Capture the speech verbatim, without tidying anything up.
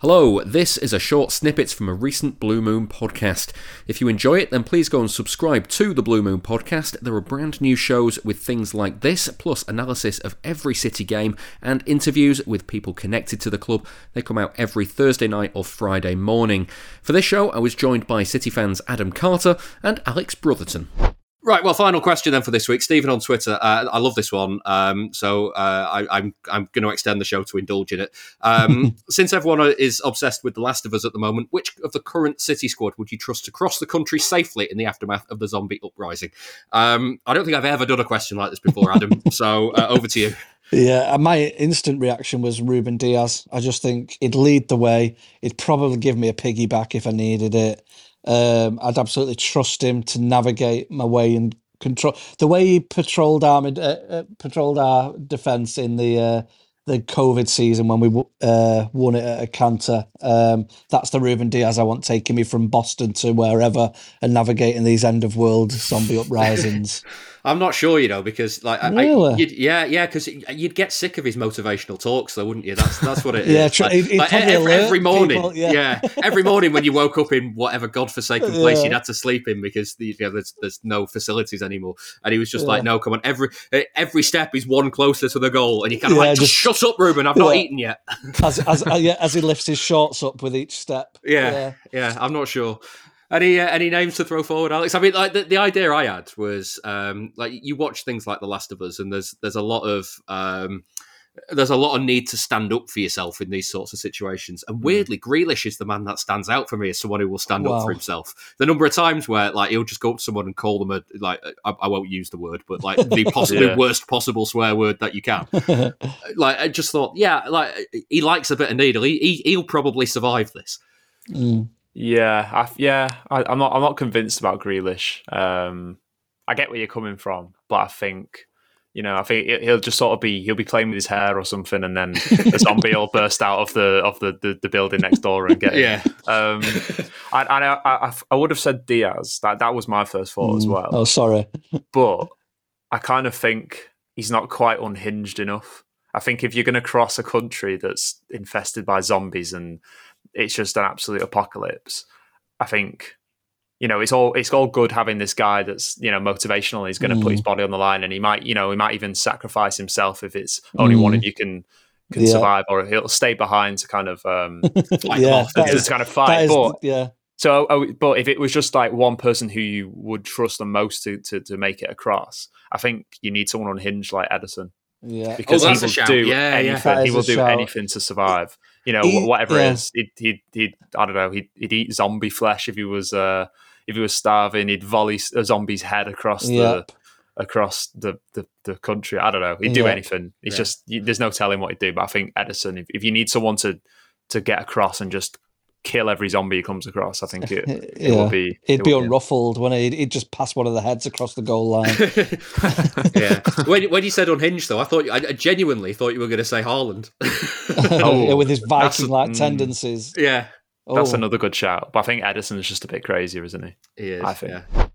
Hello, this is a short snippet from a recent Blue Moon podcast. If you enjoy it, then please go and subscribe to the Blue Moon podcast. There are brand new shows with things like this, plus analysis of every City game and interviews with people connected to the club. They come out every Thursday night or Friday morning. For this show, I was joined by City fans Adam Carter and Alex Brotherton. Right, well, final question then for this week. Stephen on Twitter, uh, I love this one, um, so uh, I, I'm I'm going to extend the show to indulge in it. Um, since everyone is obsessed with The Last of Us at the moment, which of the current City squad would you trust to cross the country safely in the aftermath of the zombie uprising? Um, I don't think I've ever done a question like this before, Adam, so uh, over to you. Yeah, my instant reaction was Ruben Diaz. I just think he'd lead the way. He'd probably give me a piggyback if I needed it. Um, I'd absolutely trust him to navigate my way and control the way he patrolled our uh, uh, patrolled our defence in the uh, the COVID season when we uh, won it at a canter. Um, that's the Ruben Diaz I want taking me from Boston to wherever and navigating these end of world zombie uprisings. I'm not sure, you know, because like, I, really? I, you'd, yeah, yeah, because you'd get sick of his motivational talks, though, wouldn't you? That's that's what it yeah, is. Tr- like, he'd, like, he'd every, every morning, people, yeah. yeah, every morning when you woke up in whatever godforsaken place yeah. you'd had to sleep in because you know, there's there's no facilities anymore, and he was just yeah. like, no, come on, every every step is one closer to the goal, and you kind of yeah, like, just, shut up, Ruben, I've yeah. not eaten yet. as as yeah, as he lifts his shorts up with each step. Yeah, yeah, yeah I'm not sure. Any uh, any names to throw forward, Alex? I mean, like the, the idea I had was um, like you watch things like The Last of Us, and there's there's a lot of um, there's a lot of need to stand up for yourself in these sorts of situations. And weirdly, Grealish is the man that stands out for me as someone who will stand wow. up for himself. The number of times where like he'll just go up to someone and call them a like I, I won't use the word, but like the possibly yeah. worst possible swear word that you can. Like I just thought, yeah, like he likes a bit of needle. He, he he'll probably survive this. Mm. Yeah, I, yeah, I, I'm not. I'm not convinced about Grealish. Um, I get where you're coming from, but I think, you know, I think he'll just sort of be he'll be playing with his hair or something, and then the zombie will burst out of the of the, the, the building next door and get yeah. him. Um, I, I I I would have said Diaz. That that was my first thought mm, as well. Oh, sorry, but I kind of think he's not quite unhinged enough. I think if you're going to cross a country that's infested by zombies and it's just an absolute apocalypse, I think, you know, it's all it's all good having this guy that's, you know, motivational. He's going to mm. put his body on the line, and he might, you know, he might even sacrifice himself if it's only mm. one of you can can yeah. survive, or he'll stay behind to kind of um, fight yeah, off and kind of fight. Is, but yeah, so but if it was just like one person who you would trust the most to to, to make it across, I think you need someone unhinged like Edison. Yeah, because oh, he will do yeah, anything. Yeah. He will do shout. anything to survive. You know, he, whatever yeah. it is, he'd, he'd, he'd, I don't know, he'd, he'd eat zombie flesh if he was, uh, if he was starving. He'd volley a zombie's head across yep. the, across the, the, the country. I don't know. He'd do yep. anything. It's yeah. just you, there's no telling what he'd do. But I think Edison, if, if you need someone to, to get across and just kill every zombie he comes across, I think it, it yeah. will be he'd be unruffled when he'd, he'd just pass one of the heads across the goal line. yeah when, when you said unhinged though, I thought I genuinely thought you were going to say Haaland. oh, yeah, with his Viking like mm, tendencies. Yeah oh. That's another good shout, but I think Edison is just a bit crazier, isn't he? He is, I think yeah.